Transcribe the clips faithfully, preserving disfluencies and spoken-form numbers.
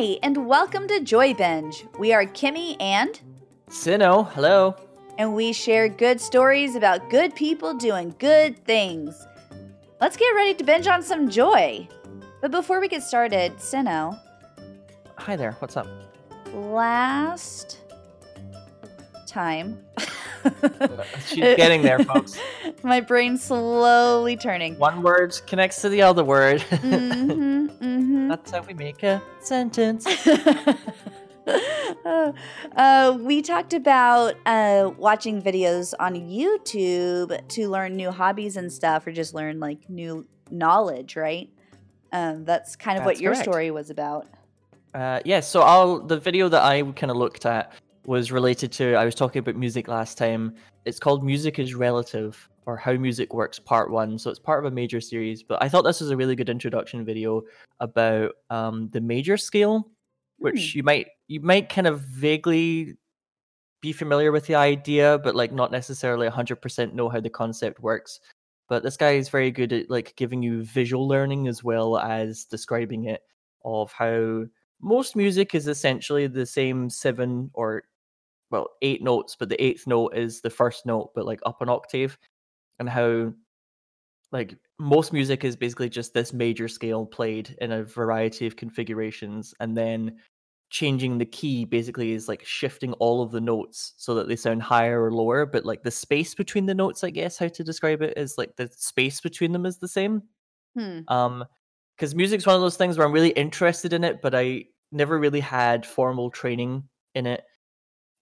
Hi, and welcome to Joy Binge. We are Kimmy and... Sino, hello. And we share good stories about good people doing good things. Let's get ready to binge on some joy. But before we get started, Sino... Hi there, what's up? Last... time. She's getting there, folks. My brain's slowly turning. One word connects to the other word. Mm-hmm, mm-hmm. That's how we make a sentence. uh, we talked about uh, watching videos on YouTube to learn new hobbies and stuff, or just learn like new knowledge, right? Um, that's kind of that's what your correct. story was about. Uh, yes. Yeah, so I'll, the video that I kind of looked at was related to, I was talking about music last time. It's called Music is Relative, or How Music Works Part One. So it's part of a major series, but I thought this was a really good introduction video about um, the major scale, which mm. you might you might kind of vaguely be familiar with the idea, but like not necessarily one hundred percent know how the concept works. But this guy is very good at like giving you visual learning as well as describing it, of how most music is essentially the same seven or well, eight notes, but the eighth note is the first note, but like up an octave, and how like most music is basically just this major scale played in a variety of configurations, and then changing the key basically is like shifting all of the notes so that they sound higher or lower, but like the space between the notes, I guess how to describe it is like the space between them is the same. Hmm. Um, because music's one of those things where I'm really interested in it, but I never really had formal training in it.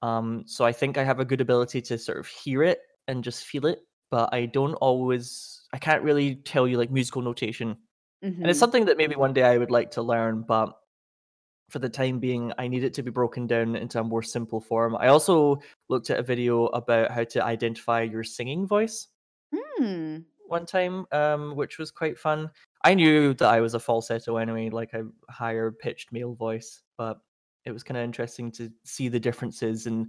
Um, so I think I have a good ability to sort of hear it and just feel it, but I don't always, I can't really tell you like musical notation. Mm-hmm. And it's something that maybe one day I would like to learn, but for the time being, I need it to be broken down into a more simple form. I also looked at a video about how to identify your singing voice mm. one time, um, which was quite fun. I knew that I was a falsetto anyway, like a higher pitched male voice, but it was kind of interesting to see the differences, and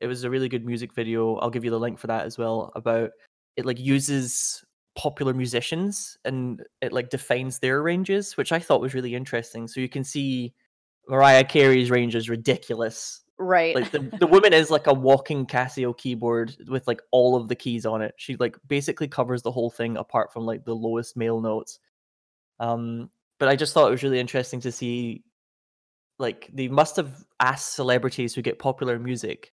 it was a really good music video. I'll give you the link for that as well, about it like uses popular musicians and it like defines their ranges, which I thought was really interesting. So you can see Mariah Carey's range is ridiculous. Right. Like the, the woman is like a walking Casio keyboard with like all of the keys on it. She like basically covers the whole thing apart from like the lowest male notes. Um, but I just thought it was really interesting to see, like, they must have asked celebrities who get popular music,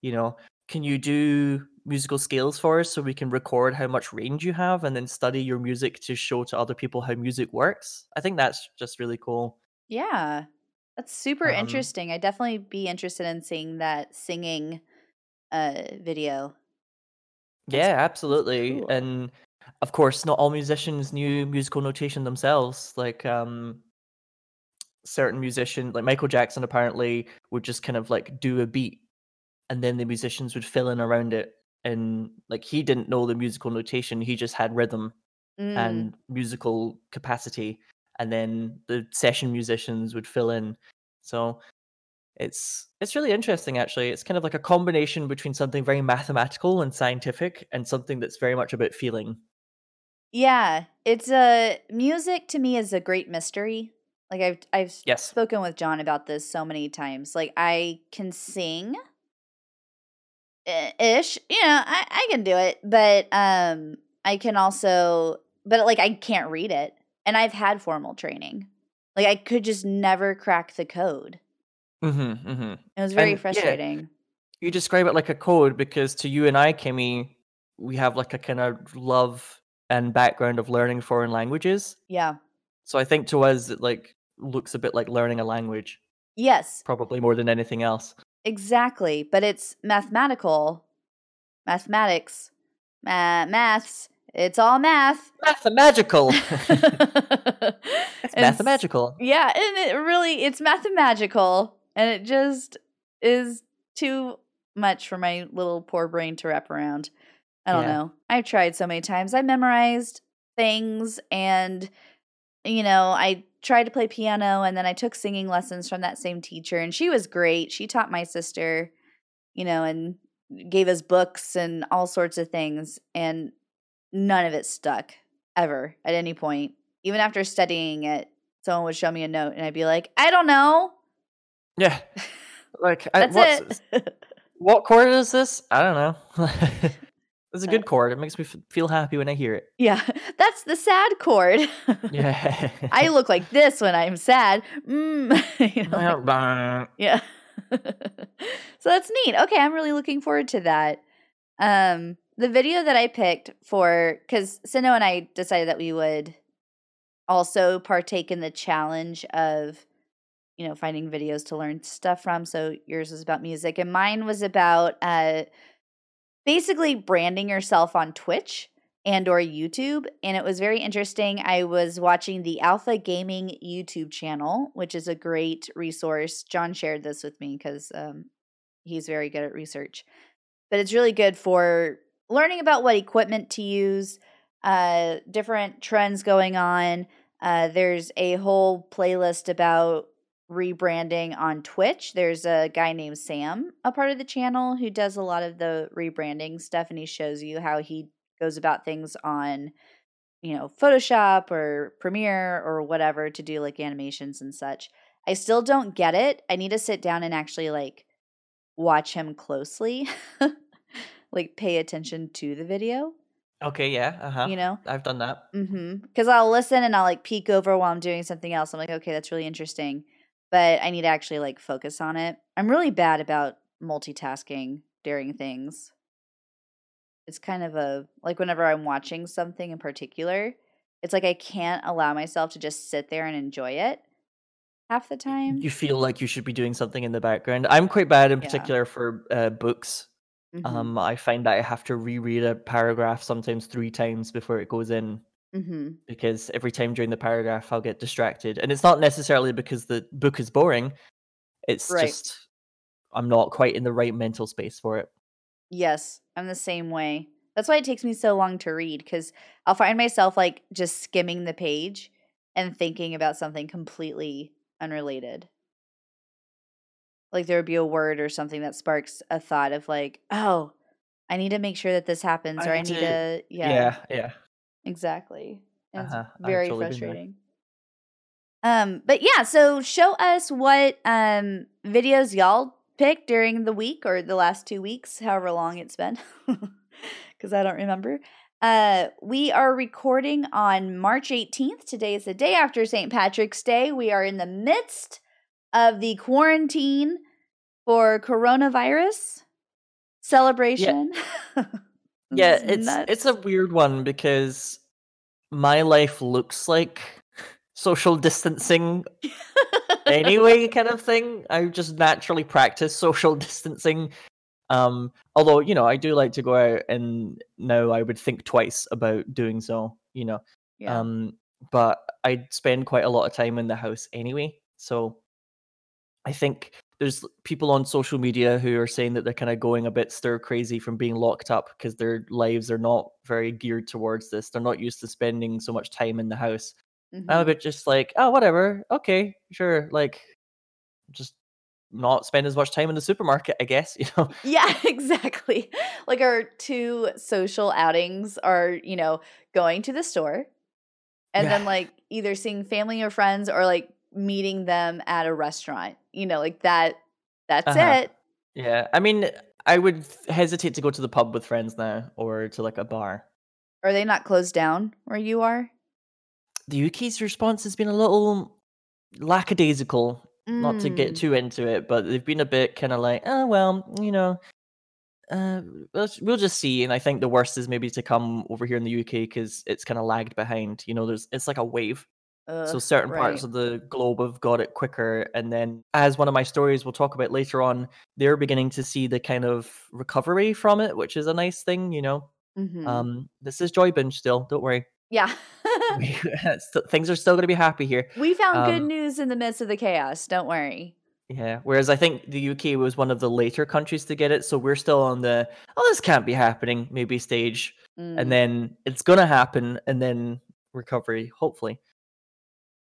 you know, can you do musical scales for us so we can record how much range you have and then study your music to show to other people how music works? I think that's just really cool. Yeah, that's super um, interesting. I'd definitely be interested in seeing that singing uh, video. That's yeah, absolutely. Cool. And of course, not all musicians knew musical notation themselves. Like, um, certain musicians, like Michael Jackson, apparently would just kind of like do a beat, and then the musicians would fill in around it. And like, he didn't know the musical notation; he just had rhythm mm. and musical capacity. And then the session musicians would fill in. So it's it's really interesting, actually. It's kind of like a combination between something very mathematical and scientific, and something that's very much about feeling. Yeah, it's a music to me is a great mystery. Like I've I've yes. spoken with John about this so many times. Like I can sing ish, you know, I, I can do it, but um, I can also, but like I can't read it, and I've had formal training. Like I could just never crack the code. Mm-hmm, mm-hmm. It was very and, frustrating. Yeah, you describe it like a code because to you and I, Kimmy, we have like a kind of love and background of learning foreign languages. Yeah. So I think to us, it like looks a bit like learning a language. Yes. Probably more than anything else. Exactly. But it's mathematical, mathematics, ma- maths. It's all math. Mathemagical. It's mathemagical. Yeah. And it really, it's mathemagical. And it just is too much for my little poor brain to wrap around. I don't yeah. know. I've tried so many times. I memorized things, and you know, I tried to play piano, and then I took singing lessons from that same teacher, and she was great. She taught my sister, you know, and gave us books and all sorts of things, and none of it stuck ever at any point. Even after studying it someone would show me a note and I'd be like, I don't know. Yeah. Like, I, what's, what chord is this? I don't know. It's a good chord. It makes me f- feel happy when I hear it. Yeah. That's the sad chord. Yeah. I look like this when I'm sad. Mm. You know, like, yeah. So that's neat. Okay. I'm really looking forward to that. Um, the video that I picked for, because Sino and I decided that we would also partake in the challenge of, you know, finding videos to learn stuff from. So yours was about music and mine was about uh, basically branding yourself on Twitch and or YouTube. And it was very interesting. I was watching the Alpha Gaming YouTube channel, which is a great resource. John shared this with me because um, he's very good at research. But it's really good for learning about what equipment to use, uh, different trends going on. Uh, there's a whole playlist about rebranding on Twitch. There's a guy named Sam, a part of the channel, who does a lot of the rebranding stuff, and he shows you how he goes about things on, you know, Photoshop or Premiere or whatever to do like animations and such. I still don't get it. I need to sit down and actually like watch him closely. Like pay attention to the video. Okay, yeah, uh-huh. You know? I've done that. Mm-hmm. Because I'll listen and I'll like peek over while I'm doing something else. I'm like, okay, that's really interesting. But I need to actually like focus on it. I'm really bad about multitasking during things. It's kind of a, like whenever I'm watching something in particular, it's like I can't allow myself to just sit there and enjoy it. Half the time you feel like you should be doing something in the background. I'm quite bad in particular yeah. for uh, books. Mm-hmm. um I find that I have to reread a paragraph sometimes three times before it goes in. Mm-hmm. Because every time during the paragraph I'll get distracted, and it's not necessarily because the book is boring, it's right. just I'm not quite in the right mental space for it. Yes, I'm the same way. That's why it takes me so long to read, because I'll find myself like just skimming the page and thinking about something completely unrelated. Like there would be a word or something that sparks a thought of like, oh, I need to make sure that this happens, I or I need to, to yeah. yeah, yeah, exactly. And uh-huh. It's very totally frustrating. Um, but yeah, so show us what um videos y'all picked during the week or the last two weeks, however long it's been, because I don't remember. Uh, we are recording on March eighteenth. Today is the day after Saint Patrick's Day. We are in the midst of the quarantine for coronavirus celebration. Yeah, yeah it's nuts. It's a weird one because my life looks like social distancing anyway kind of thing. I just naturally practice social distancing. Um, although, you know, I do like to go out, and now I would think twice about doing so, you know. Yeah. Um, but I spend quite a lot of time in the house anyway. So I think there's people on social media who are saying that they're kind of going a bit stir crazy from being locked up because their lives are not very geared towards this. They're not used to spending so much time in the house. Mm-hmm. I'm a bit just like, oh, whatever. Okay, sure. Like, just not spend as much time in the supermarket, I guess, you know? Yeah, exactly. Like our two social outings are, you know, going to the store and yeah. then like either seeing family or friends or like meeting them at a restaurant, you know, like that, that's uh-huh. it. Yeah. I mean, I would hesitate to go to the pub with friends now or to like a bar. Are they not closed down where you are? The U K's response has been a little lackadaisical. Not to get too into it, but they've been a bit kind of like, oh, well, you know, uh, we'll just see. And I think the worst is maybe to come over here in the U K because it's kind of lagged behind. You know, there's it's like a wave. Uh, so certain right. parts of the globe have got it quicker. And then as one of my stories we'll talk about later on, they're beginning to see the kind of recovery from it, which is a nice thing, you know. Mm-hmm. Um, this is Joy Binge still. Don't worry. Yeah. Things are still going to be happy here. We found um, good news in the midst of the chaos. Don't worry. Yeah. Whereas I think the U K was one of the later countries to get it. So we're still on the, oh, this can't be happening, maybe stage. Mm. And then it's going to happen. And then recovery, hopefully.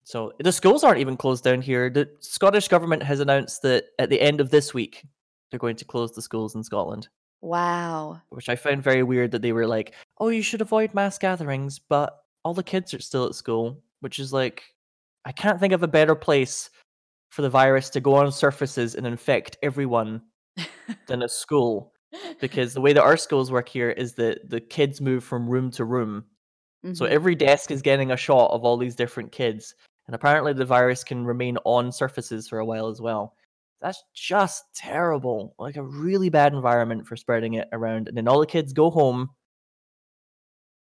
So the schools aren't even closed down here. The Scottish government has announced that at the end of this week, they're going to close the schools in Scotland. Wow. Which I found very weird that they were like, oh, you should avoid mass gatherings, but all the kids are still at school, which is like, I can't think of a better place for the virus to go on surfaces and infect everyone than a school. Because the way that our schools work here is that the kids move from room to room. Mm-hmm. So every desk is getting a shot of all these different kids. And apparently the virus can remain on surfaces for a while as well. That's just terrible. Like a really bad environment for spreading it around. And then all the kids go home.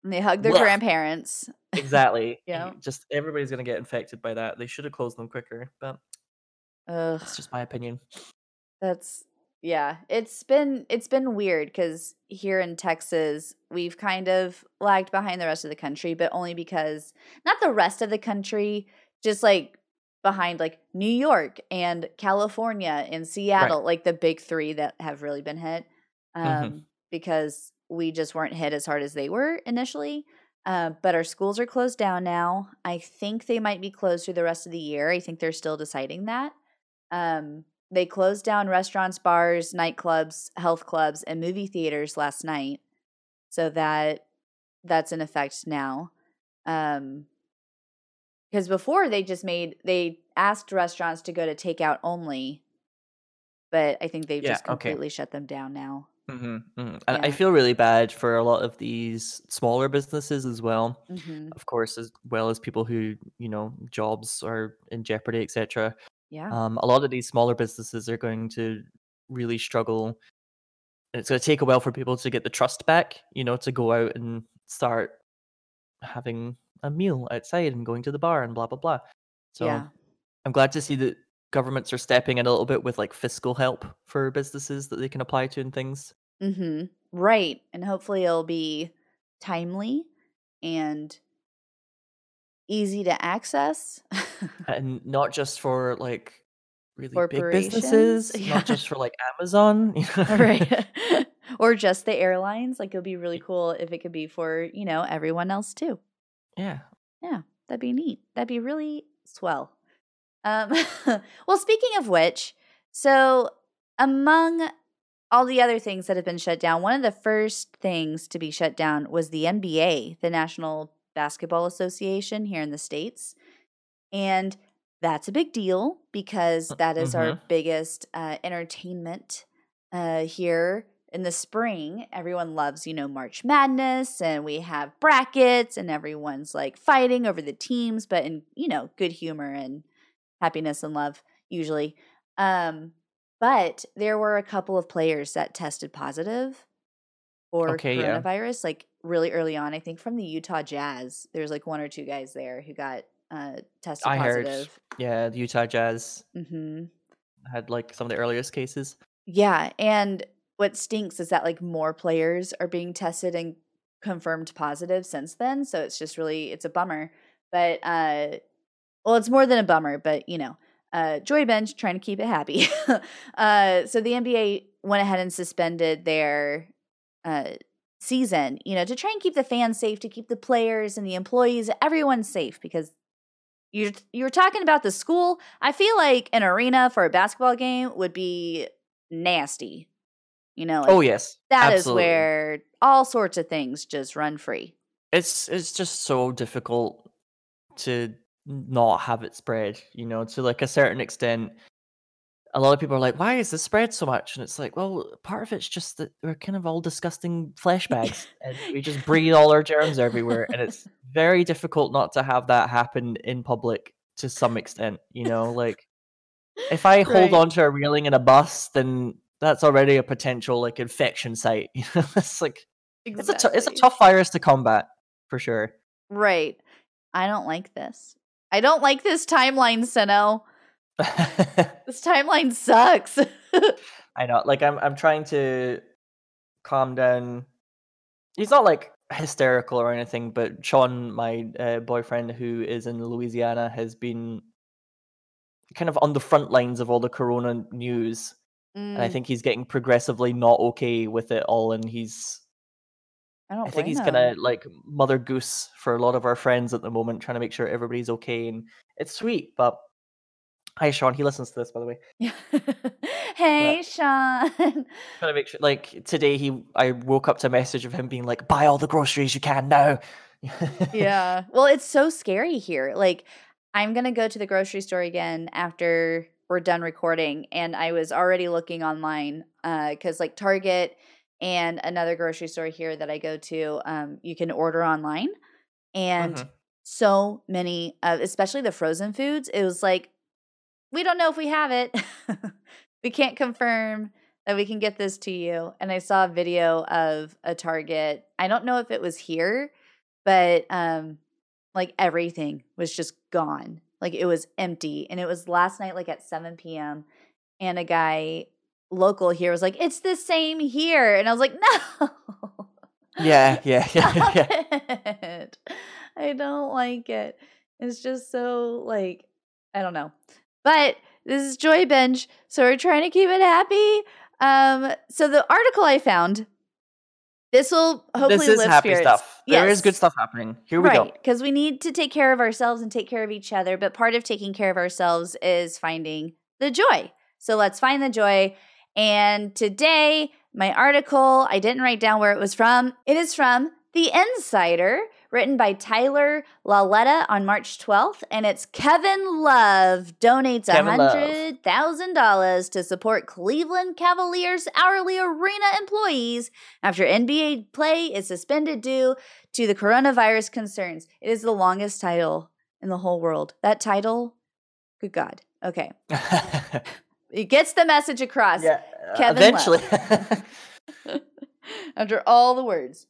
And they hug their Blech. grandparents. Exactly. Yeah. Just everybody's going to get infected by that. They should have closed them quicker. But Ugh. that's just my opinion. That's... Yeah, it's been it's been weird because here in Texas, we've kind of lagged behind the rest of the country, but only because not the rest of the country, just like behind like New York and California and Seattle, right. like the big three that have really been hit um, mm-hmm. because we just weren't hit as hard as they were initially. Uh, but our schools are closed down now. I think they might be closed through the rest of the year. I think they're still deciding that. Um They closed down restaurants, bars, nightclubs, health clubs, and movie theaters last night. So that that's in effect now. Um, because before they just made, they asked restaurants to go to takeout only. But I think they've yeah, just completely okay. shut them down now. Mm-hmm, mm-hmm. Yeah. And I feel really bad for a lot of these smaller businesses as well. Mm-hmm. Of course, as well as people who, you know, jobs are in jeopardy, et cetera. Yeah. Um, a lot of these smaller businesses are going to really struggle. It's going to take a while for people to get the trust back, you know, to go out and start having a meal outside and going to the bar and blah, blah, blah. So yeah. I'm glad to see that governments are stepping in a little bit with like fiscal help for businesses that they can apply to and things. Mm-hmm. Right. And hopefully it'll be timely and easy to access. And not just for like really big businesses, yeah. not just for like Amazon. Right. Or just the airlines. Like it would be really cool if it could be for, you know, everyone else too. Yeah. Yeah. That'd be neat. That'd be really swell. Um, well, speaking of which, so among all the other things that have been shut down, one of the first things to be shut down was the N B A, the National Basketball Association here in the States. And that's a big deal because that is mm-hmm. our biggest uh, entertainment uh, here in the spring. Everyone loves, you know, March Madness, and we have brackets, and everyone's like fighting over the teams, but in, you know, good humor and happiness and love usually. Um, but there were a couple of players that tested positive for okay, coronavirus, yeah. like really early on. I think from the Utah Jazz, there's like one or two guys there who got Uh, tested I positive. Heard, yeah, the Utah Jazz mm-hmm. had like some of the earliest cases. Yeah, and what stinks is that like more players are being tested and confirmed positive since then. So it's just really, it's a bummer. But uh, well, it's more than a bummer. But you know, uh, Joy Binge trying to keep it happy. uh, so the N B A went ahead and suspended their uh, season, you know, to try and keep the fans safe, to keep the players and the employees, everyone safe, because. You you were talking about the school. I feel like an arena for a basketball game would be nasty. You know? Like oh, yes. That Absolutely. Is where all sorts of things just run free. It's it's just so difficult to not have it spread, you know, to like a certain extent. A lot of people are like, why is this spread so much? And it's like, well, part of it's just that we're kind of all disgusting fleshbags and we just breathe all our germs everywhere. And it's very difficult not to have that happen in public to some extent. You know, like if I right. hold onto a railing in a bus, then that's already a potential like infection site. You know, it's like, exactly. it's, a t- it's a tough virus to combat for sure. Right. I don't like this. I don't like this timeline, Seno. This timeline sucks. I know. Like I'm I'm trying to calm down. He's not like hysterical or anything, but Sean, my uh, boyfriend who is in Louisiana, has been kind of on the front lines of all the corona news. Mm. And I think he's getting progressively not okay with it all, and he's I don't I think he's gonna like Mother Goose for a lot of our friends at the moment, trying to make sure everybody's okay, and it's sweet, but hi, Sean. He listens to this, by the way. Hey, but Sean. Trying to make sure, like today, he I woke up to a message of him being like, "Buy all the groceries you can now." Yeah. Well, it's so scary here. Like, I'm going to go to the grocery store again after we're done recording. And I was already looking online because uh, like Target and another grocery store here that I go to, um, you can order online. And mm-hmm. so many, uh, especially the frozen foods, it was like, we don't know if we have it. We can't confirm that we can get this to you. And I saw a video of a Target. I don't know if it was here, but um, like everything was just gone. Like it was empty. And it was last night, like at seven p.m. And a guy local here was like, it's the same here. And I was like, no. Yeah, yeah, yeah, yeah. I don't like it. It's just so like, I don't know. But this is Joy Binge, so we're trying to keep it happy. Um, so the article I found, this will hopefully this is lift happy spirits. Stuff. Yes. There is good stuff happening. Here we right, go. Because we need to take care of ourselves and take care of each other. But part of taking care of ourselves is finding the joy. So let's find the joy. And today, my article, I didn't write down where it was from. It is from The Insider, written by Tyler LaLetta on March twelfth, and it's Kevin Love donates one hundred thousand dollars to support Cleveland Cavaliers hourly arena employees after N B A play is suspended due to the coronavirus concerns. It is the longest title in the whole world. That title? Good God. Okay. It gets the message across. Yeah, Kevin eventually. Love. After all the words.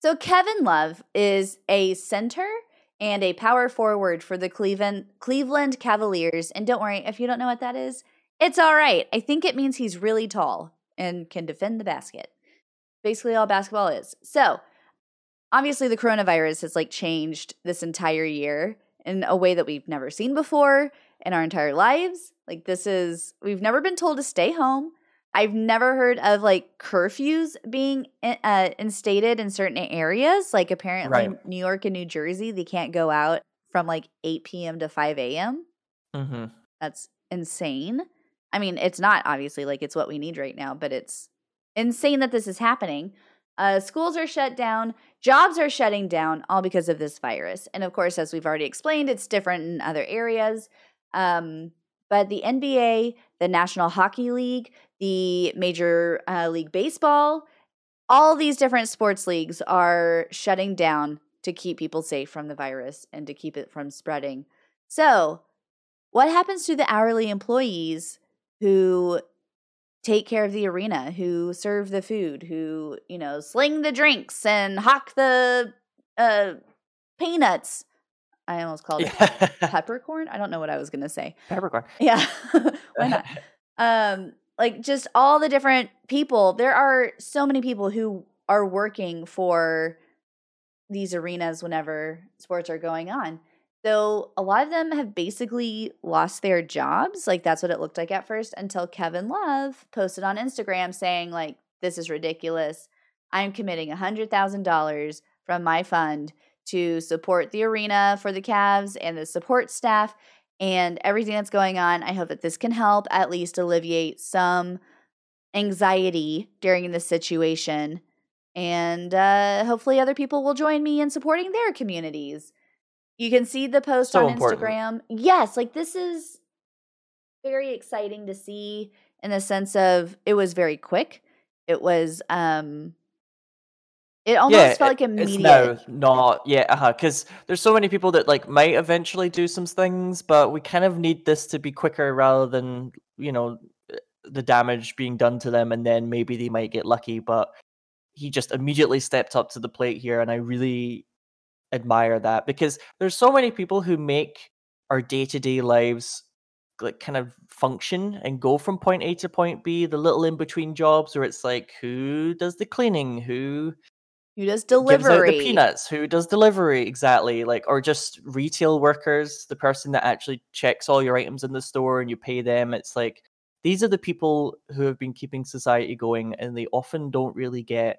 So Kevin Love is a center and a power forward for the Cleveland Cleveland Cavaliers. And don't worry, if you don't know what that is, it's all right. I think it means he's really tall and can defend the basket. Basically all basketball is. So obviously the coronavirus has like changed this entire year in a way that we've never seen before in our entire lives. Like this is, we've never been told to stay home. I've never heard of, like, curfews being uh, instated in certain areas. Like, apparently right. New York and New Jersey, they can't go out from, like, eight p.m. to five a.m. Mm-hmm. That's insane. I mean, it's not, obviously. Like, it's what we need right now. But it's insane that this is happening. Uh, schools are shut down. Jobs are shutting down, all because of this virus. And, of course, as we've already explained, it's different in other areas. Um, but the N B A, the National Hockey League, the Major uh, League Baseball, all these different sports leagues are shutting down to keep people safe from the virus and to keep it from spreading. So what happens to the hourly employees who take care of the arena, who serve the food, who, you know, sling the drinks and hawk the uh, peanuts? I almost called it yeah. peppercorn. I don't know what I was going to say. Peppercorn. Yeah. Why not? Um, Like, just all the different people. There are so many people who are working for these arenas whenever sports are going on. So a lot of them have basically lost their jobs. Like, that's what it looked like at first until Kevin Love posted on Instagram saying, like, this is ridiculous. I'm committing one hundred thousand dollars from my fund to support the arena for the Cavs and the support staff and everything that's going on. I hope that this can help at least alleviate some anxiety during this situation. And uh, hopefully other people will join me in supporting their communities. You can see the post so on important. Instagram. Yes, like this is very exciting to see in the sense of it was very quick. It was, um, it almost yeah, felt like immediate. No, not yeah, uh-huh. Because there's so many people that like might eventually do some things, but we kind of need this to be quicker rather than, you know, the damage being done to them, and then maybe they might get lucky. But he just immediately stepped up to the plate here, and I really admire that because there's so many people who make our day-to-day lives like kind of function and go from point A to point B. The little in-between jobs where it's like, who does the cleaning? Who Who does delivery? The peanuts. Who does delivery exactly? Like, or just retail workers, the person that actually checks all your items in the store and you pay them. It's like these are the people who have been keeping society going, and they often don't really get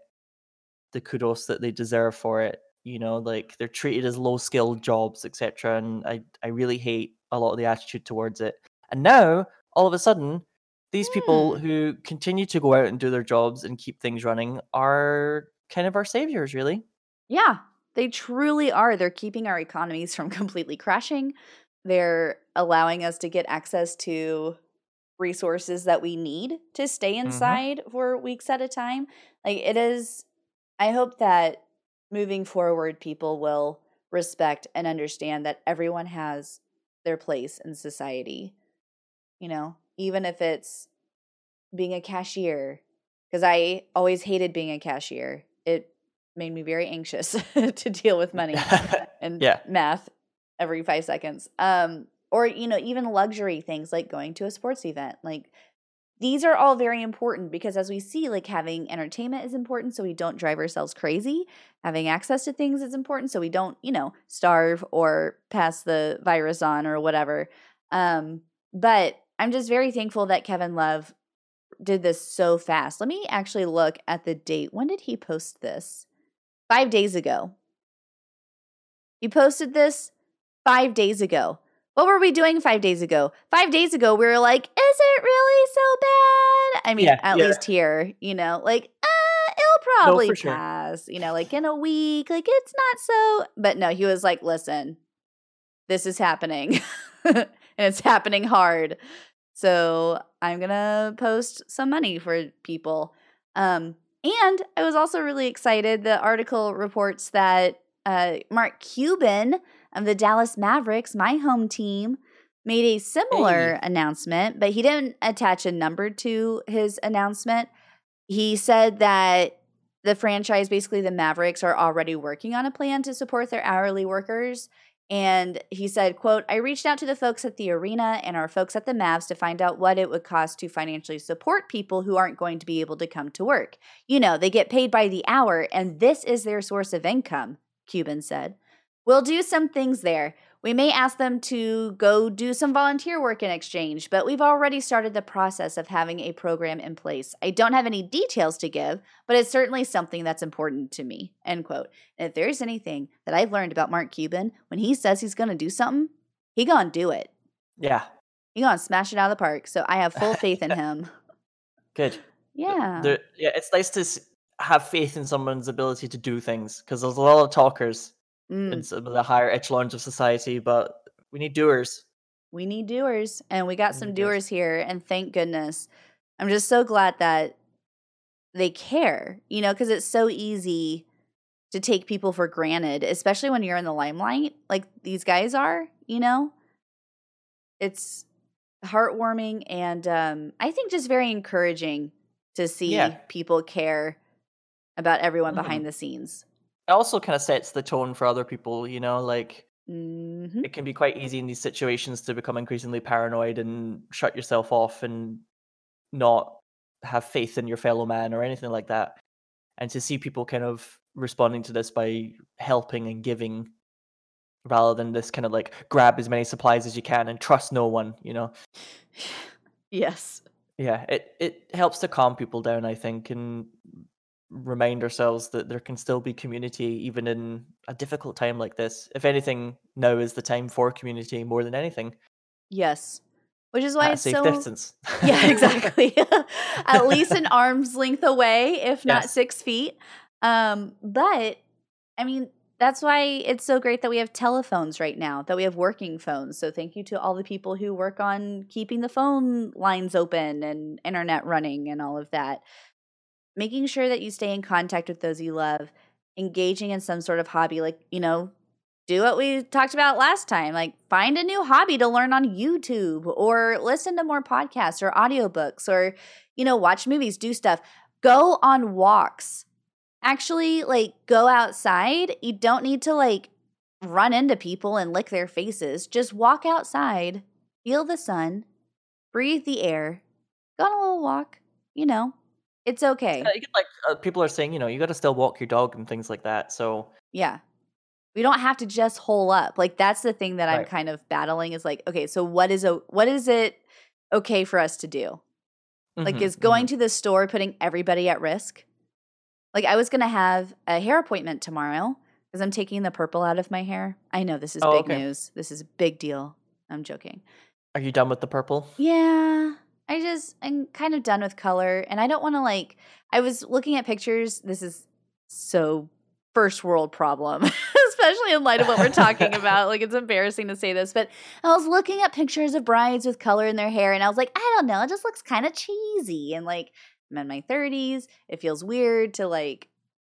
the kudos that they deserve for it. You know, like they're treated as low-skilled jobs, et cetera. And I, I really hate a lot of the attitude towards it. And now, all of a sudden, these mm. people who continue to go out and do their jobs and keep things running are kind of our saviors, really. Yeah, they truly are. They're keeping our economies from completely crashing. They're allowing us to get access to resources that we need to stay inside mm-hmm. for weeks at a time. Like, it is, I hope that moving forward, people will respect and understand that everyone has their place in society. You know, even if it's being a cashier, because I always hated being a cashier. It made me very anxious to deal with money and yeah. math every five seconds. Um, or, you know, even luxury things like going to a sports event. Like, these are all very important because, as we see, like, having entertainment is important so we don't drive ourselves crazy. Having access to things is important so we don't, you know, starve or pass the virus on or whatever. Um, but I'm just very thankful that Kevin Love did this so fast. Let me actually look at the date. When did he post this? Five days ago. He posted this five days ago. What were we doing five days ago? Five days ago, we were like, is it really so bad? I mean, yeah, at yeah. least here, you know, like, uh, it'll probably no, for pass, sure. you know, like in a week, like it's not so. But no, he was like, listen, this is happening and it's happening hard. So I'm going to post some money for people. Um, and I was also really excited. The article reports that uh, Mark Cuban of the Dallas Mavericks, my home team, made a similar hey. announcement, but he didn't attach a number to his announcement. He said that the franchise, basically the Mavericks, are already working on a plan to support their hourly workers. And he said, quote, I reached out to the folks at the arena and our folks at the Mavs to find out what it would cost to financially support people who aren't going to be able to come to work. You know, they get paid by the hour, and this is their source of income, Cuban said. We'll do some things there. We may ask them to go do some volunteer work in exchange, but we've already started the process of having a program in place. I don't have any details to give, but it's certainly something that's important to me, end quote. And if there's anything that I've learned about Mark Cuban, when he says he's going to do something, he going to do it. Yeah. He going to smash it out of the park. So I have full faith in him. Good. Yeah. There, yeah, it's nice to have faith in someone's ability to do things because there's a lot of talkers. Mm. In some of the higher echelons of society, but we need doers. We need doers, and we got we some doers here, and thank goodness. I'm just so glad that they care, you know, because it's so easy to take people for granted, especially when you're in the limelight, like these guys are, you know? It's heartwarming, and um, I think just very encouraging to see yeah. people care about everyone mm-hmm. behind the scenes. It also kind of sets the tone for other people, you know, like mm-hmm. it can be quite easy in these situations to become increasingly paranoid and shut yourself off and not have faith in your fellow man or anything like that. And to see people kind of responding to this by helping and giving rather than this kind of like grab as many supplies as you can and trust no one, you know? Yes. Yeah, it, it helps to calm people down, I think, and remind ourselves that there can still be community even in a difficult time like this. If anything, now is the time for community more than anything. Yes, which is why it's safe so distance. Yeah, exactly. At least an arm's length away, if not yes. six feet. Um, but I mean, that's why it's so great that we have telephones right now, that we have working phones. So thank you to all the people who work on keeping the phone lines open and internet running and all of that. Making sure that you stay in contact with those you love, engaging in some sort of hobby, like, you know, do what we talked about last time, like find a new hobby to learn on YouTube or listen to more podcasts or audiobooks or, you know, watch movies, do stuff, go on walks, actually like go outside. You don't need to like run into people and lick their faces. Just walk outside, feel the sun, breathe the air, go on a little walk, you know. It's okay. Uh, you get, like uh, people are saying, you know, you got to still walk your dog and things like that. So yeah, we don't have to just hole up. Like that's the thing that right. I'm kind of battling is like, okay, so what is a what is it okay for us to do? Mm-hmm, like is going mm-hmm. to the store putting everybody at risk? Like I was gonna have a hair appointment tomorrow because I'm taking the purple out of my hair. I know this is oh, big okay. news. This is a big deal. I'm joking. Are you done with the purple? Yeah. I just, I'm kind of done with color and I don't want to like, I was looking at pictures. This is so first world problem as especially in light of what we're talking about. Like, it's embarrassing to say this, but I was looking at pictures of brides with color in their hair, and I was like, I don't know, it just looks kind of cheesy. And like, I'm in my thirties. It feels weird to like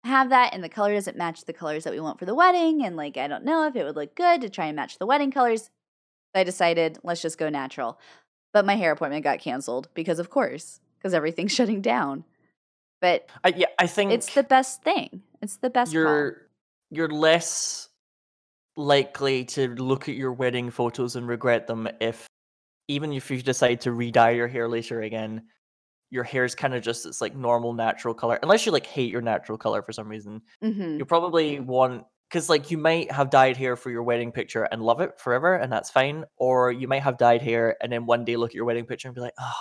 have that, and the color doesn't match the colors that we want for the wedding. And like, I don't know if it would look good to try and match the wedding colors. I decided, let's just go natural. But my hair appointment got canceled because, of course, because everything's shutting down. But I, yeah, I think it's the best thing. It's the best you're, call. You're less likely to look at your wedding photos and regret them if, even if you decide to re-dye your hair later again, your hair is kind of just its like normal natural color. Unless you like hate your natural color for some reason. Mm-hmm. You probably want... Because like you might have dyed hair for your wedding picture and love it forever, and that's fine. Or you might have dyed hair and then one day look at your wedding picture and be like, oh,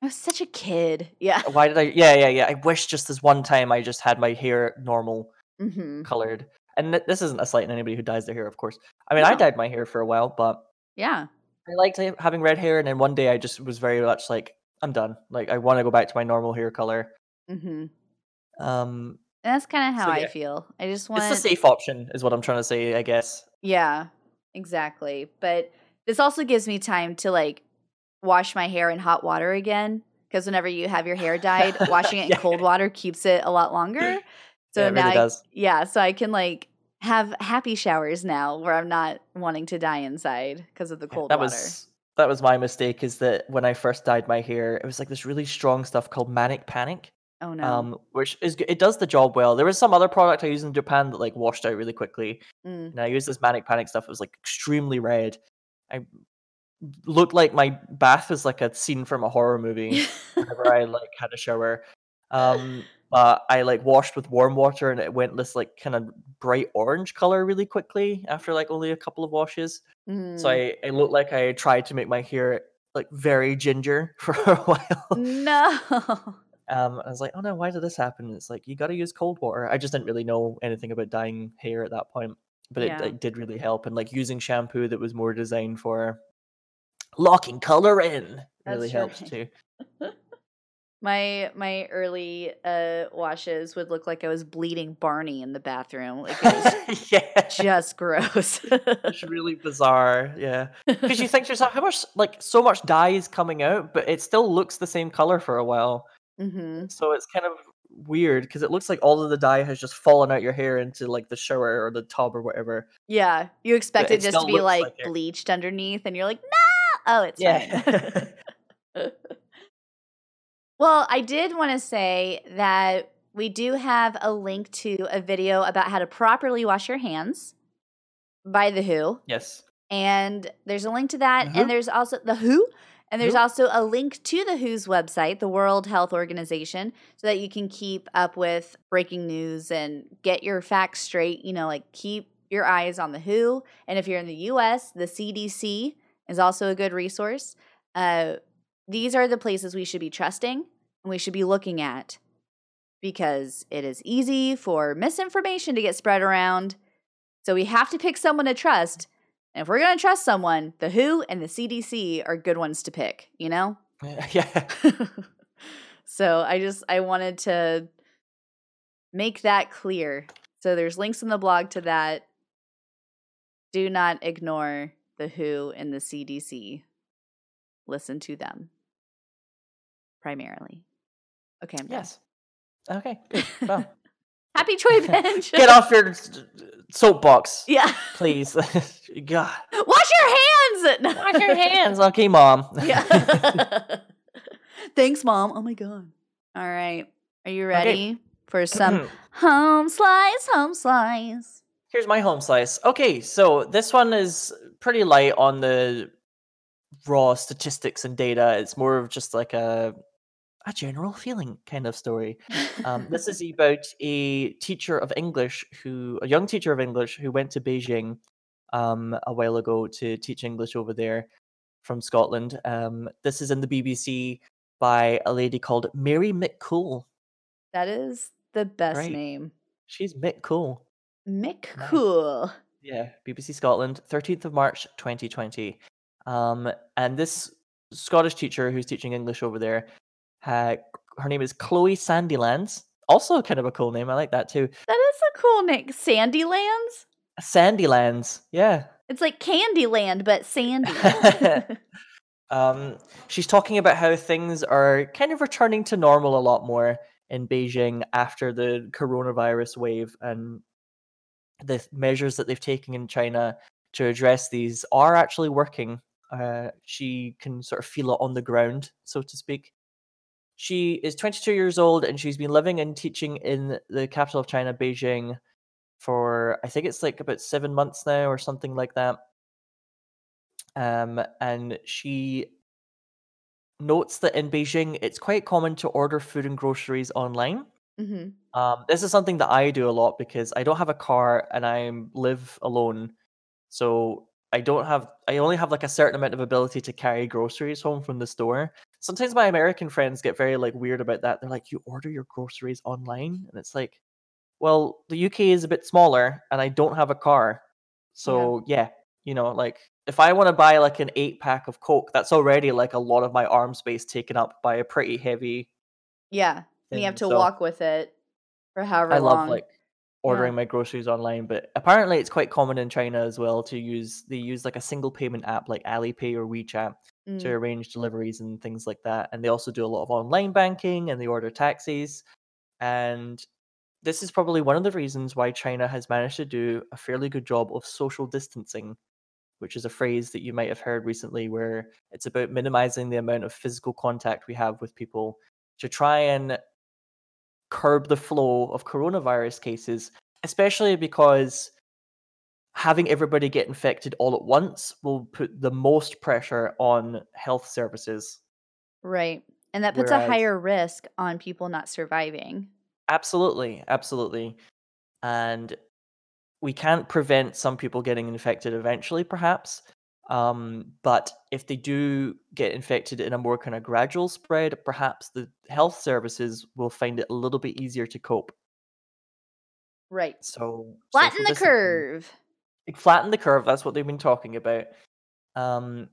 I was such a kid. Yeah. Why did I? Yeah, yeah, yeah. I wish just this one time I just had my hair normal mm-hmm. colored. And th- this isn't a slight on anybody who dyes their hair, of course. I mean, no. I dyed my hair for a while, but yeah, I liked having red hair. And then one day I just was very much like, I'm done. Like, I want to go back to my normal hair color. Mm-hmm. Um. And that's kind of how so, yeah. I feel. I just want... It's a safe option is what I'm trying to say, I guess. Yeah, exactly. But this also gives me time to, like, wash my hair in hot water again. Because whenever you have your hair dyed, washing it in yeah. cold water keeps it a lot longer. So yeah, it now really I, does. Yeah, so I can, like, have happy showers now where I'm not wanting to die inside because of the cold yeah, that water. Was, that was my mistake, is that when I first dyed my hair, it was, like, this really strong stuff called Manic Panic. Oh, no. Um, which is it does the job well. There was some other product I used in Japan that like washed out really quickly. Mm. And I used this Manic Panic stuff. It was like extremely red. I looked like my bath was like a scene from a horror movie whenever I like had a shower. Um, but I like washed with warm water and it went this like kind of bright orange color really quickly after like only a couple of washes. Mm. So I it looked like I tried to make my hair like very ginger for a while. No. Um, I was like, oh no, why did this happen? And it's like, you got to use cold water. I just didn't really know anything about dyeing hair at that point, but it, yeah. it did really help. And like using shampoo that was more designed for locking color in That's really right. helped too. My my early uh, washes would look like I was bleeding Barney in the bathroom. Like it was yeah. just gross. It's really bizarre, yeah. Because you think to yourself, how much like so much dye is coming out, but it still looks the same color for a while. Mm-hmm. So it's kind of weird because it looks like all of the dye has just fallen out your hair into like the shower or the tub or whatever. Yeah, you expect it, it just to be like, like bleached underneath, and you're like, no, oh, it's yeah. fine. Well, I did want to say that we do have a link to a video about how to properly wash your hands by The Who. Yes, and there's a link to that, mm-hmm. and there's also The Who. And there's also a link to the WHO's website, the World Health Organization, so that you can keep up with breaking news and get your facts straight. You know, like keep your eyes on the W H O. And if you're in the U S, the C D C is also a good resource. Uh, these are the places we should be trusting and we should be looking at because it is easy for misinformation to get spread around. So we have to pick someone to trust. And if we're going to trust someone, the W H O and the C D C are good ones to pick, you know? Yeah. So I just, I wanted to make that clear. So there's links in the blog to that. Do not ignore the W H O and the C D C. Listen to them. Primarily. Okay, I'm done. Yes. Okay, good. Well. Happy Joy Binge. Get off your soapbox. Yeah. Please. God. Wash your hands. No. Wash your hands. Okay, Mom. Yeah. Thanks, Mom. Oh, my God. All right. Are you ready okay. for some home slice, home slice? Here's my home slice. Okay, so this one is pretty light on the raw statistics and data. It's more of just like a... a general feeling kind of story. Um, this is about a teacher of English who, a young teacher of English who went to Beijing um, a while ago to teach English over there from Scotland. Um, this is in the B B C by a lady called Mary McCool. That is the best right. name. She's McCool. McCool. Nice. Yeah, B B C Scotland, thirteenth of March, twenty twenty. Um, and this Scottish teacher who's teaching English over there, Uh, her name is Chloe Sandylands. Also kind of a cool name. I like that too. That is a cool name. Sandylands? Sandylands, yeah. It's like Candyland, but sandy. um, she's talking about how things are kind of returning to normal a lot more in Beijing after the coronavirus wave, and the measures that they've taken in China to address these are actually working. Uh, she can sort of feel it on the ground, so to speak. She is twenty-two years old, and she's been living and teaching in the capital of China, Beijing, for I think it's like about seven months now or something like that. Um, and she notes that in Beijing, it's quite common to order food and groceries online. Mm-hmm. Um, this is something that I do a lot because I don't have a car and I live alone. So I don't have, I only have like a certain amount of ability to carry groceries home from the store. Sometimes my American friends get very like weird about that. They're like, you order your groceries online? And it's like, well, the U K is a bit smaller and I don't have a car. So yeah, yeah you know, like if I want to buy like an eight pack of Coke, that's already like a lot of my arm space taken up by a pretty heavy. Yeah. And you have to so, walk with it for however I long. I love like ordering yeah. my groceries online, but apparently it's quite common in China as well to use, they use like a single payment app like Alipay or WeChat mm. to arrange deliveries and things like that. And they also do a lot of online banking and they order taxis. And this is probably one of the reasons why China has managed to do a fairly good job of social distancing, which is a phrase that you might have heard recently where it's about minimizing the amount of physical contact we have with people to try and curb the flow of coronavirus cases, especially because having everybody get infected all at once will put the most pressure on health services. Right. And that puts Whereas, a higher risk on people not surviving. Absolutely. Absolutely. And we can't prevent some people getting infected eventually, perhaps. Um, but if they do get infected in a more kind of gradual spread, perhaps the health services will find it a little bit easier to cope. Right. So flatten the curve. Flatten the curve. That's what they've been talking about. Um,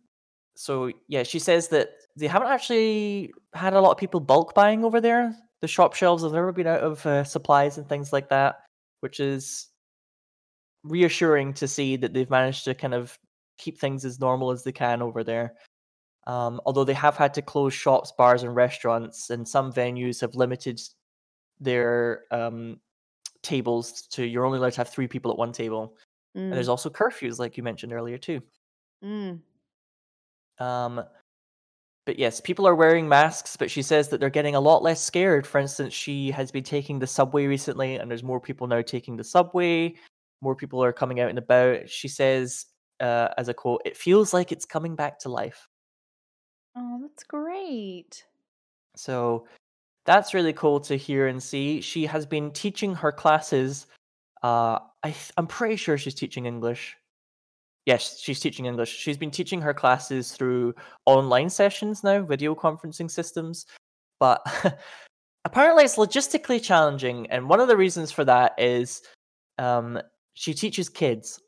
so yeah, she says that they haven't actually had a lot of people bulk buying over there. The shop shelves have never been out of uh, supplies and things like that, which is reassuring to see that they've managed to kind of keep things as normal as they can over there. Um, although they have had to close shops, bars, and restaurants, and some venues have limited their um, tables to you're only allowed to have three people at one table. Mm. And there's also curfews, like you mentioned earlier, too. Mm. Um, but yes, people are wearing masks, but she says that they're getting a lot less scared. For instance, she has been taking the subway recently, and there's more people now taking the subway. More people are coming out and about. She says, Uh, as a quote, "It feels like it's coming back to life." Oh, that's great. So that's really cool to hear and see. She has been teaching her classes. Uh, I th- I'm pretty sure she's teaching English. Yes, she's teaching English. She's been teaching her classes through online sessions now, video conferencing systems. But apparently it's logistically challenging. And one of the reasons for that is um, she teaches kids.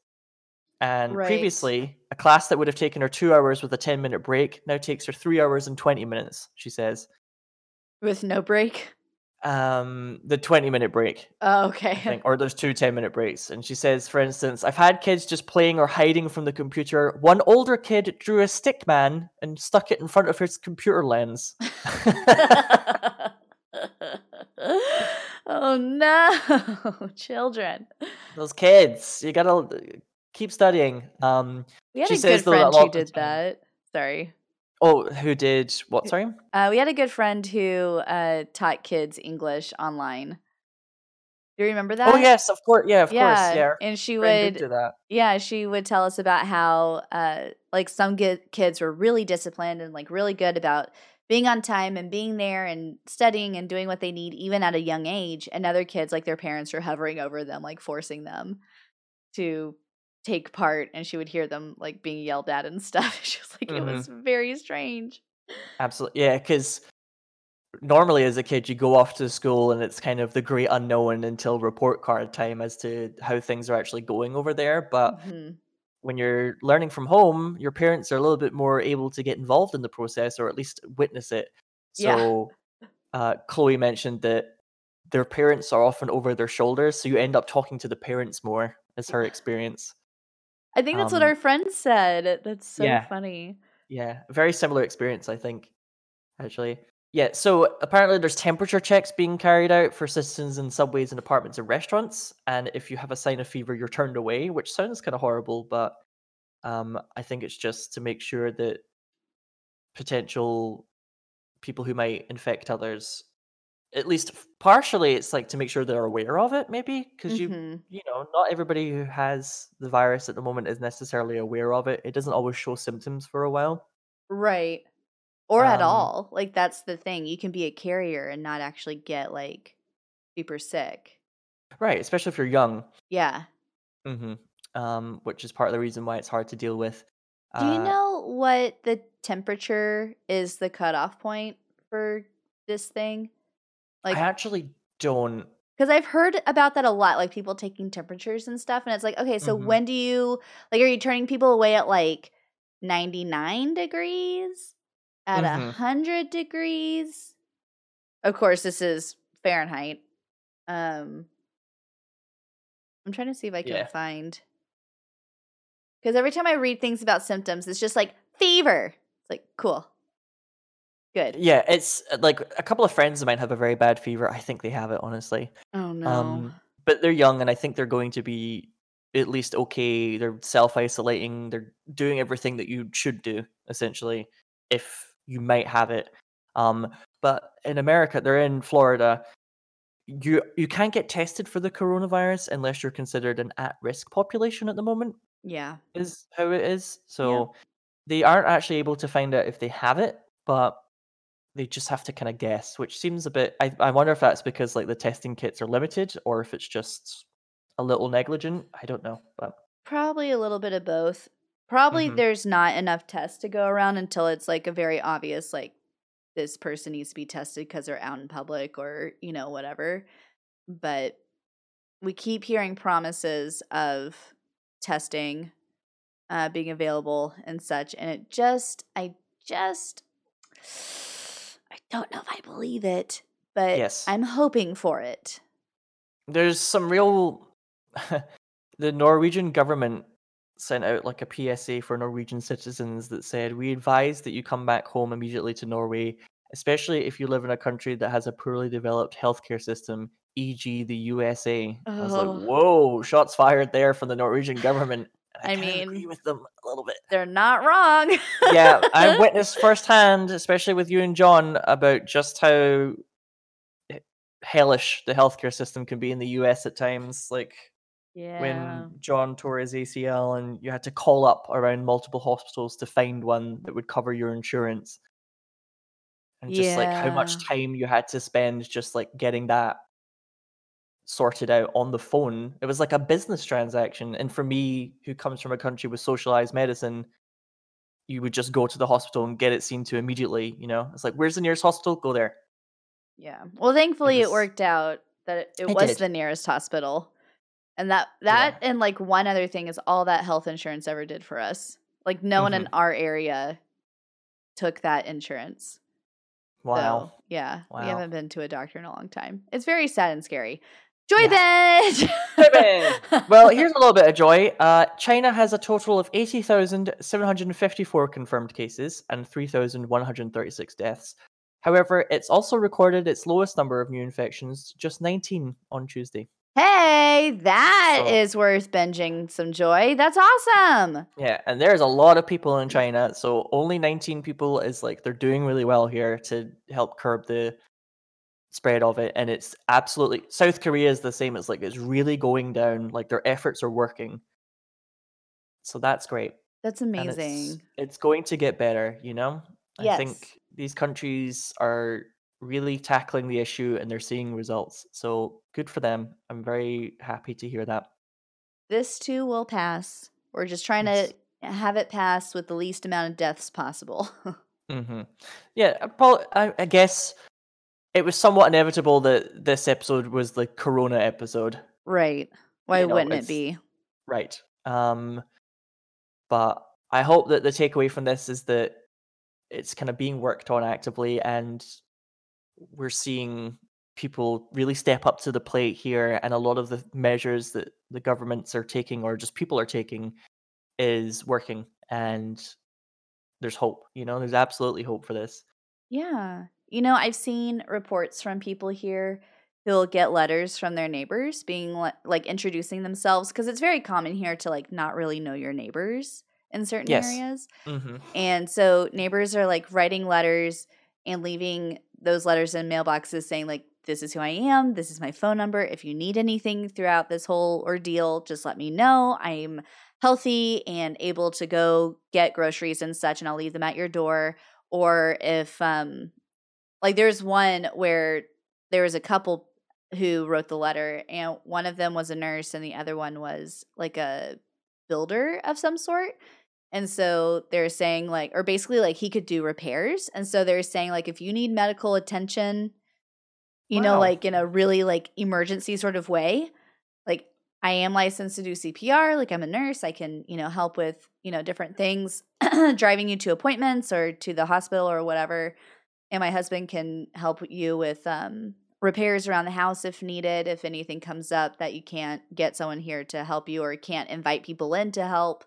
And right. previously, a class that would have taken her two hours with a ten-minute break now takes her three hours and twenty minutes, she says. With no break? Um, the twenty-minute break. Oh, okay. Or those two ten-minute breaks. And she says, for instance, "I've had kids just playing or hiding from the computer. One older kid drew a stick man and stuck it in front of his computer lens." Oh, no. Children. Those kids. You gotta... Keep studying. Um, we had a good friend who did that. Sorry. Oh, who did what? Sorry. Uh, we had a good friend who uh, taught kids English online. Do you remember that? Oh yes, of course. Yeah, of yeah. course. Yeah. And she would do that. Yeah, she would tell us about how uh, like some get- kids were really disciplined and like really good about being on time and being there and studying and doing what they need even at a young age, and other kids like their parents are hovering over them, like forcing them to take part, and she would hear them like being yelled at and stuff. She was like, mm-hmm. It was very strange. Absolutely. Yeah, because normally as a kid you go off to school and it's kind of the great unknown until report card time as to how things are actually going over there. But mm-hmm. when you're learning from home, your parents are a little bit more able to get involved in the process or at least witness it. So yeah. uh, Chloe mentioned that their parents are often over their shoulders, so you end up talking to the parents more is her experience. I think that's um, what our friend said. That's so yeah. funny. Yeah, very similar experience, I think, actually. Yeah, so apparently there's temperature checks being carried out for citizens in subways and apartments and restaurants. And if you have a sign of fever, you're turned away, which sounds kind of horrible, but um, I think it's just to make sure that potential people who might infect others, at least partially, it's like to make sure they're aware of it, maybe, because you mm-hmm. you know, not everybody who has the virus at the moment is necessarily aware of it. It doesn't always show symptoms for a while, right? Or um, at all. Like, that's the thing, you can be a carrier and not actually get like super sick, right? Especially if you're young. Yeah. Mm-hmm. Um which is part of the reason why it's hard to deal with. Do you know what the temperature is the cutoff point for this thing? Like, I actually don't. Because I've heard about that a lot, like people taking temperatures and stuff. And it's like, okay, so mm-hmm. when do you, like, are you turning people away at like ninety-nine degrees? At mm-hmm. one hundred degrees? Of course, this is Fahrenheit. Um, I'm trying to see if I can yeah. find. Because every time I read things about symptoms, it's just like fever. It's like, cool. Good. Yeah, it's like a couple of friends of mine have a very bad fever. I think they have it, honestly. Oh, no. Um, but they're young, and I think they're going to be at least okay. They're self-isolating. They're doing everything that you should do, essentially, if you might have it. Um, but in America, they're in Florida. You, you can't get tested for the coronavirus unless you're considered an at-risk population at the moment. Yeah, is how it is. So yeah. they aren't actually able to find out if they have it, but they just have to kind of guess, which seems a bit. I, I wonder if that's because like the testing kits are limited, or if it's just a little negligent. I don't know, but probably a little bit of both. Probably mm-hmm. there's not enough tests to go around until it's like a very obvious, like this person needs to be tested because they're out in public or you know whatever. But we keep hearing promises of testing uh being available and such, and it just I just I don't know if I believe it, but yes. I'm hoping for it. There's some real the Norwegian government sent out like a P S A for Norwegian citizens that said, we advise that you come back home immediately to Norway, especially if you live in a country that has a poorly developed healthcare system, for example the U S A. Oh. I was like, whoa, shots fired there from the Norwegian government. I, I mean, agree with them a little bit. They're not wrong. Yeah, I witnessed firsthand, especially with you and John, about just how hellish the healthcare system can be in the U S at times. Like yeah. when John tore his A C L and you had to call up around multiple hospitals to find one that would cover your insurance. And just yeah. like how much time you had to spend just like getting that sorted out on the phone. It was like a business transaction, and for me, who comes from a country with socialized medicine, you would just go to the hospital and get it seen to immediately, you know. It's like, where's the nearest hospital? Go there. Yeah, well, thankfully it, was, it worked out that it, it was did. the nearest hospital, and that that yeah. and like one other thing is all that health insurance ever did for us. Like no mm-hmm. one in our area took that insurance. Wow. So, yeah wow. we haven't been to a doctor in a long time. It's very sad and scary. Joy Binge! Joy Binge! Well, here's a little bit of joy. Uh, China has a total of eighty thousand seven hundred fifty-four confirmed cases and three thousand one hundred thirty-six deaths. However, it's also recorded its lowest number of new infections, just nineteen on Tuesday. Hey, that so, is worth binging some joy. That's awesome! Yeah, and there's a lot of people in China, so only nineteen people is like, they're doing really well here to help curb the spread of it. And it's absolutely, South Korea is the same. It's like, it's really going down. Like their efforts are working, so that's great. That's amazing. It's, it's going to get better, you know. Yes. I think these countries are really tackling the issue and they're seeing results, so good for them. I'm very happy to hear that. This too will pass. We're just trying yes. to have it pass with the least amount of deaths possible. mm-hmm. Yeah, Paul, I, I guess it was somewhat inevitable that this episode was the Corona episode. Right. Why you know, wouldn't it be? Right. Um, but I hope that the takeaway from this is that it's kind of being worked on actively and we're seeing people really step up to the plate here, and a lot of the measures that the governments are taking, or just people are taking, is working, and there's hope. You know, there's absolutely hope for this. Yeah. You know, I've seen reports from people here who'll get letters from their neighbors being le- like introducing themselves, because it's very common here to like not really know your neighbors in certain yes. areas. Mm-hmm. And so neighbors are like writing letters and leaving those letters in mailboxes saying like, this is who I am. This is my phone number. If you need anything throughout this whole ordeal, just let me know. I'm healthy and able to go get groceries and such, and I'll leave them at your door. Or if um, like there's one where there was a couple who wrote the letter, and one of them was a nurse and the other one was like a builder of some sort. And so they're saying like, or basically like he could do repairs. And so they're saying like, if you need medical attention, you wow. know, like in a really like emergency sort of way, like I am licensed to do C P R. Like I'm a nurse. I can, you know, help with, you know, different things, driving you to appointments or to the hospital or whatever. And my husband can help you with um, repairs around the house if needed, if anything comes up that you can't get someone here to help you or can't invite people in to help,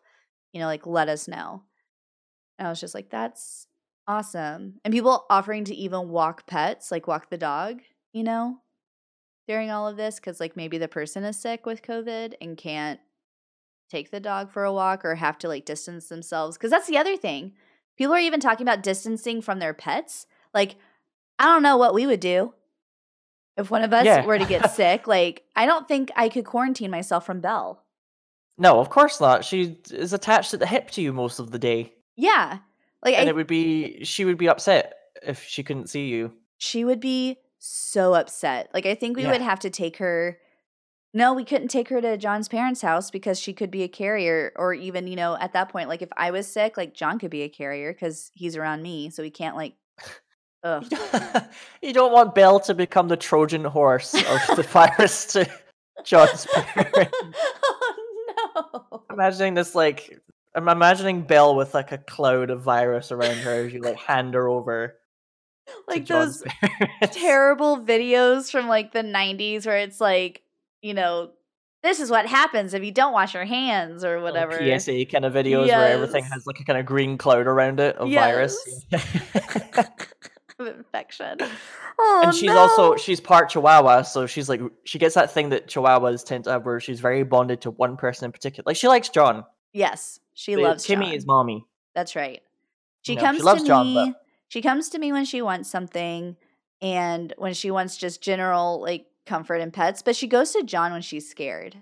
you know, like let us know. And I was just like, that's awesome. And people offering to even walk pets, like walk the dog, you know, during all of this, because like maybe the person is sick with COVID and can't take the dog for a walk or have to like distance themselves. Because that's the other thing. People are even talking about distancing from their pets. Like, I don't know what we would do if one of us yeah. were to get sick. Like, I don't think I could quarantine myself from Belle. No, of course not. She is attached at the hip to you most of the day. Yeah. Like, and I, it would be, she would be upset if she couldn't see you. She would be so upset. Like, I think we yeah. would have to take her. No, we couldn't take her to John's parents' house because she could be a carrier, or even, you know, at that point, like if I was sick, like John could be a carrier because he's around me. So we can't like, ugh. You don't want Belle to become the Trojan horse of the virus to John's parents. Oh, no. Imagining this, like, I'm imagining Belle with like a cloud of virus around her as you like hand her over. Like those terrible videos from like the nineties where it's like, you know, this is what happens if you don't wash your hands or whatever. Oh, P S A kind of videos yes. where everything has like a kind of green cloud around it of yes. virus. Of infection. Oh, and she's no. also, she's part Chihuahua, so she's like, she gets that thing that Chihuahuas tend to have where she's very bonded to one person in particular. Like she likes John. Yes, she but loves Timmy John. Timmy is mommy. That's right. She you know, comes she loves to John, me. But... She comes to me when she wants something and when she wants just general like comfort and pets, but she goes to John when she's scared.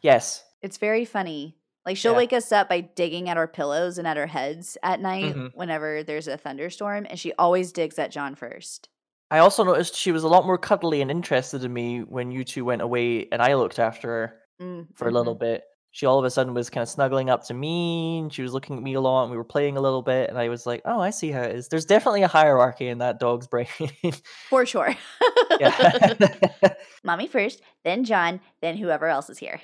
Yes. It's very funny. Like she'll yeah. wake us up by digging at our pillows and at our heads at night mm-hmm. whenever there's a thunderstorm, and she always digs at John first. I also noticed she was a lot more cuddly and interested in me when you two went away and I looked after her mm-hmm. for a little bit. She all of a sudden was kind of snuggling up to me, and she was looking at me a lot, and we were playing a little bit, and I was like, oh, I see how it is. There's definitely a hierarchy in that dog's brain. For sure. Mommy first, then John, then whoever else is here.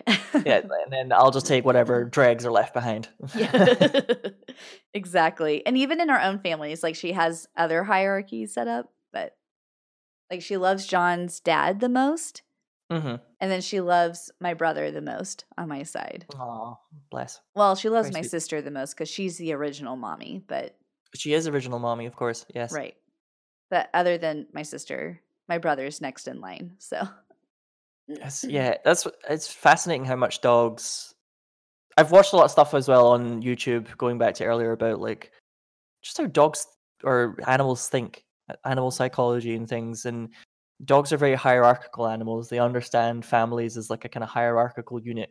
Yeah, and then I'll just take whatever dregs are left behind. Yeah. Exactly. And even in our own families, like she has other hierarchies set up, but like she loves John's dad the most. Mm-hmm. And then she loves my brother the most on my side. Oh, bless. Well, she loves Very my sweet. sister the most because she's the original mommy. But she is original mommy, of course. Yes, right. But other than my sister, my brother's next in line. So yes, yeah, that's it's fascinating how much dogs. I've watched a lot of stuff as well on YouTube, going back to earlier about like just how dogs or animals think, animal psychology and things, and. Dogs are very hierarchical animals. They understand families as like a kind of hierarchical unit.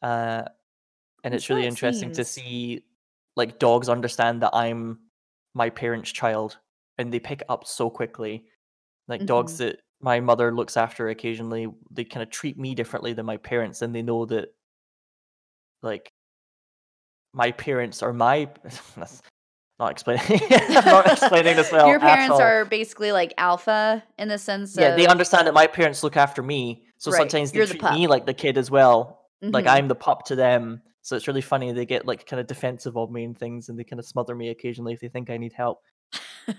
Uh, and it's really interesting to see like dogs understand that I'm my parents' child, and they pick it up so quickly. Like mm-hmm. dogs that my mother looks after occasionally, they kind of treat me differently than my parents, and they know that like my parents are my... Not explaining. I'm not explaining this well. Your parents are basically like alpha in the sense. Yeah, of... they understand that my parents look after me, so right. sometimes they You're treat the me like the kid as well. Mm-hmm. Like I'm the pup to them. So it's really funny. They get like kind of defensive of me and things, and they kind of smother me occasionally if they think I need help.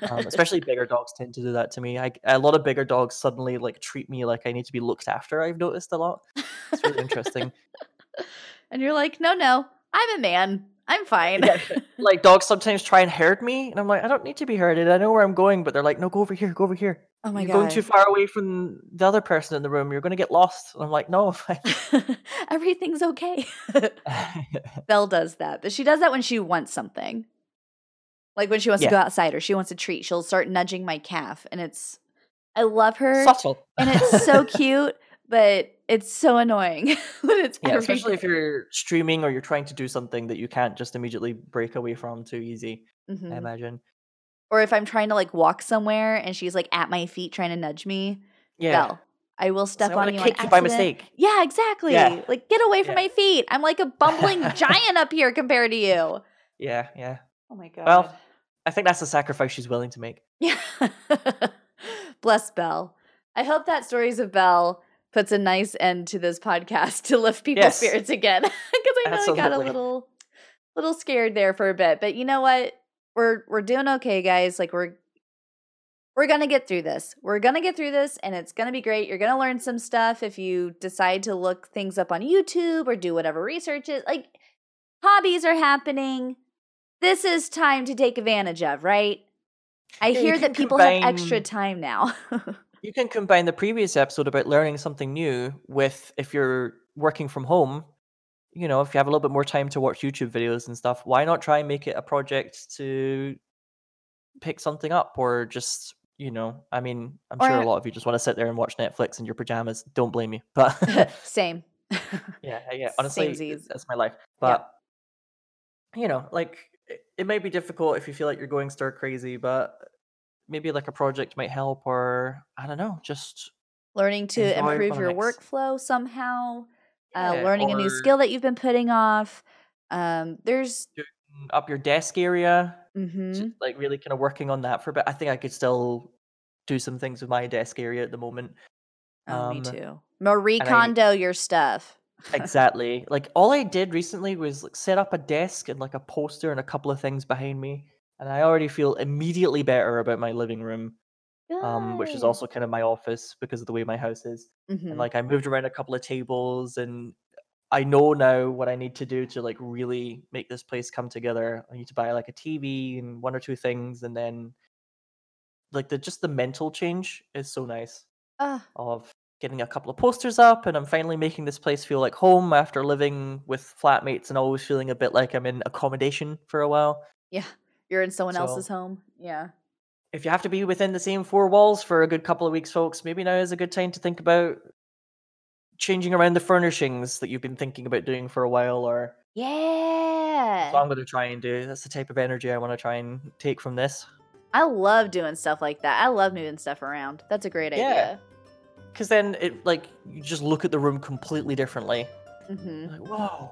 Um, especially bigger dogs tend to do that to me. I, a lot of bigger dogs suddenly like treat me like I need to be looked after. I've noticed a lot. It's really interesting. And you're like, no, no, I'm a man. I'm fine. Yeah, like dogs sometimes try and herd me, and I'm like, I don't need to be herded. I know where I'm going, but they're like, no, go over here, go over here. Oh my god, you're going too far away from the other person in the room. You're going to get lost. And I'm like, no, I'm fine. Everything's okay. Belle does that, but she does that when she wants something. Like when she wants yeah. to go outside or she wants a treat, she'll start nudging my calf, and it's, I love her. Subtle. And it's so cute, but it's so annoying. When it's yeah, especially if you're streaming or you're trying to do something that you can't just immediately break away from too easy, mm-hmm. I imagine. Or if I'm trying to like walk somewhere and she's like at my feet trying to nudge me, yeah, Belle, I will step so on you on accident. By mistake. Yeah, exactly. Yeah. Like get away from yeah. my feet. I'm like a bumbling giant up here compared to you. Yeah, yeah. Oh my god. Well, I think that's the sacrifice she's willing to make. Yeah. Bless Belle. I hope that Stories of Belle puts a nice end to this podcast to lift people's yes. spirits again. Because I know Absolutely. I got a little little scared there for a bit. But you know what? We're we're doing okay, guys. Like we're we're gonna get through this. We're gonna get through this and it's gonna be great. You're gonna learn some stuff if you decide to look things up on YouTube or do whatever research is. Like hobbies are happening. This is time to take advantage of, right? I yeah, hear that people combine, have extra time now. You can combine the previous episode about learning something new with, if you're working from home, you know, if you have a little bit more time to watch YouTube videos and stuff, why not try and make it a project to pick something up or just, you know, I mean, I'm or, sure a lot of you just want to sit there and watch Netflix in your pajamas. Don't blame me. But same. Yeah, yeah. Honestly, Samesies. That's my life. But, yeah. you know, like... It may be difficult if you feel like you're going stir crazy, but maybe like a project might help, or I don't know, just learning to improve your workflow somehow, yeah, uh, learning a new skill that you've been putting off. Um, there's up your desk area, mm-hmm. just like really kind of working on that for a bit. I think I could still do some things with my desk area at the moment. Oh, um, me too. Marie Kondo I... your stuff. Exactly. Like all I did recently was like set up a desk and like a poster and a couple of things behind me, and I already feel immediately better about my living room, um, which is also kind of my office because of the way my house is. Mm-hmm. And like I moved around a couple of tables, and I know now what I need to do to like really make this place come together. I need to buy like a T V and one or two things, and then like the just the mental change is so nice. Uh. Of getting a couple of posters up, and I'm finally making this place feel like home after living with flatmates and always feeling a bit like I'm in accommodation for a while. Yeah, you're in someone so, else's home. Yeah. If you have to be within the same four walls for a good couple of weeks, folks, maybe now is a good time to think about changing around the furnishings that you've been thinking about doing for a while, or... Yeah! So I'm going to try and do. That's the type of energy I want to try and take from this. I love doing stuff like that. I love moving stuff around. That's a great yeah. idea. Because then it like you just look at the room completely differently. Mm-hmm. Like, whoa,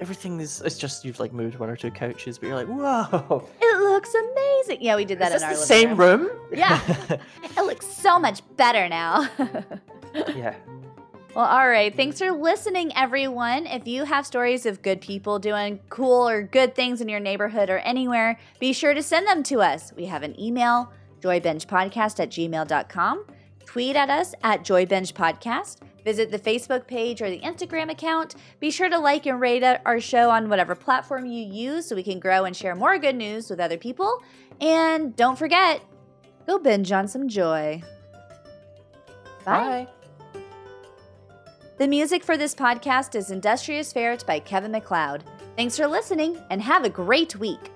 everything is. It's just you've like moved one or two couches, but you're like, whoa, it looks amazing. Yeah, we did that is in our living same room. room? Yeah, it looks so much better now. Yeah. Well, all right. Thanks for listening, everyone. If you have stories of good people doing cool or good things in your neighborhood or anywhere, be sure to send them to us. We have an email: joybingepodcast at gmail dot com. Tweet at us at Joy Binge Podcast. Visit the Facebook page or the Instagram account. Be sure to like and rate our show on whatever platform you use so we can grow and share more good news with other people. And don't forget, go binge on some joy. Bye. Bye. The music for this podcast is Industrious Ferret by Kevin MacLeod. Thanks for listening and have a great week.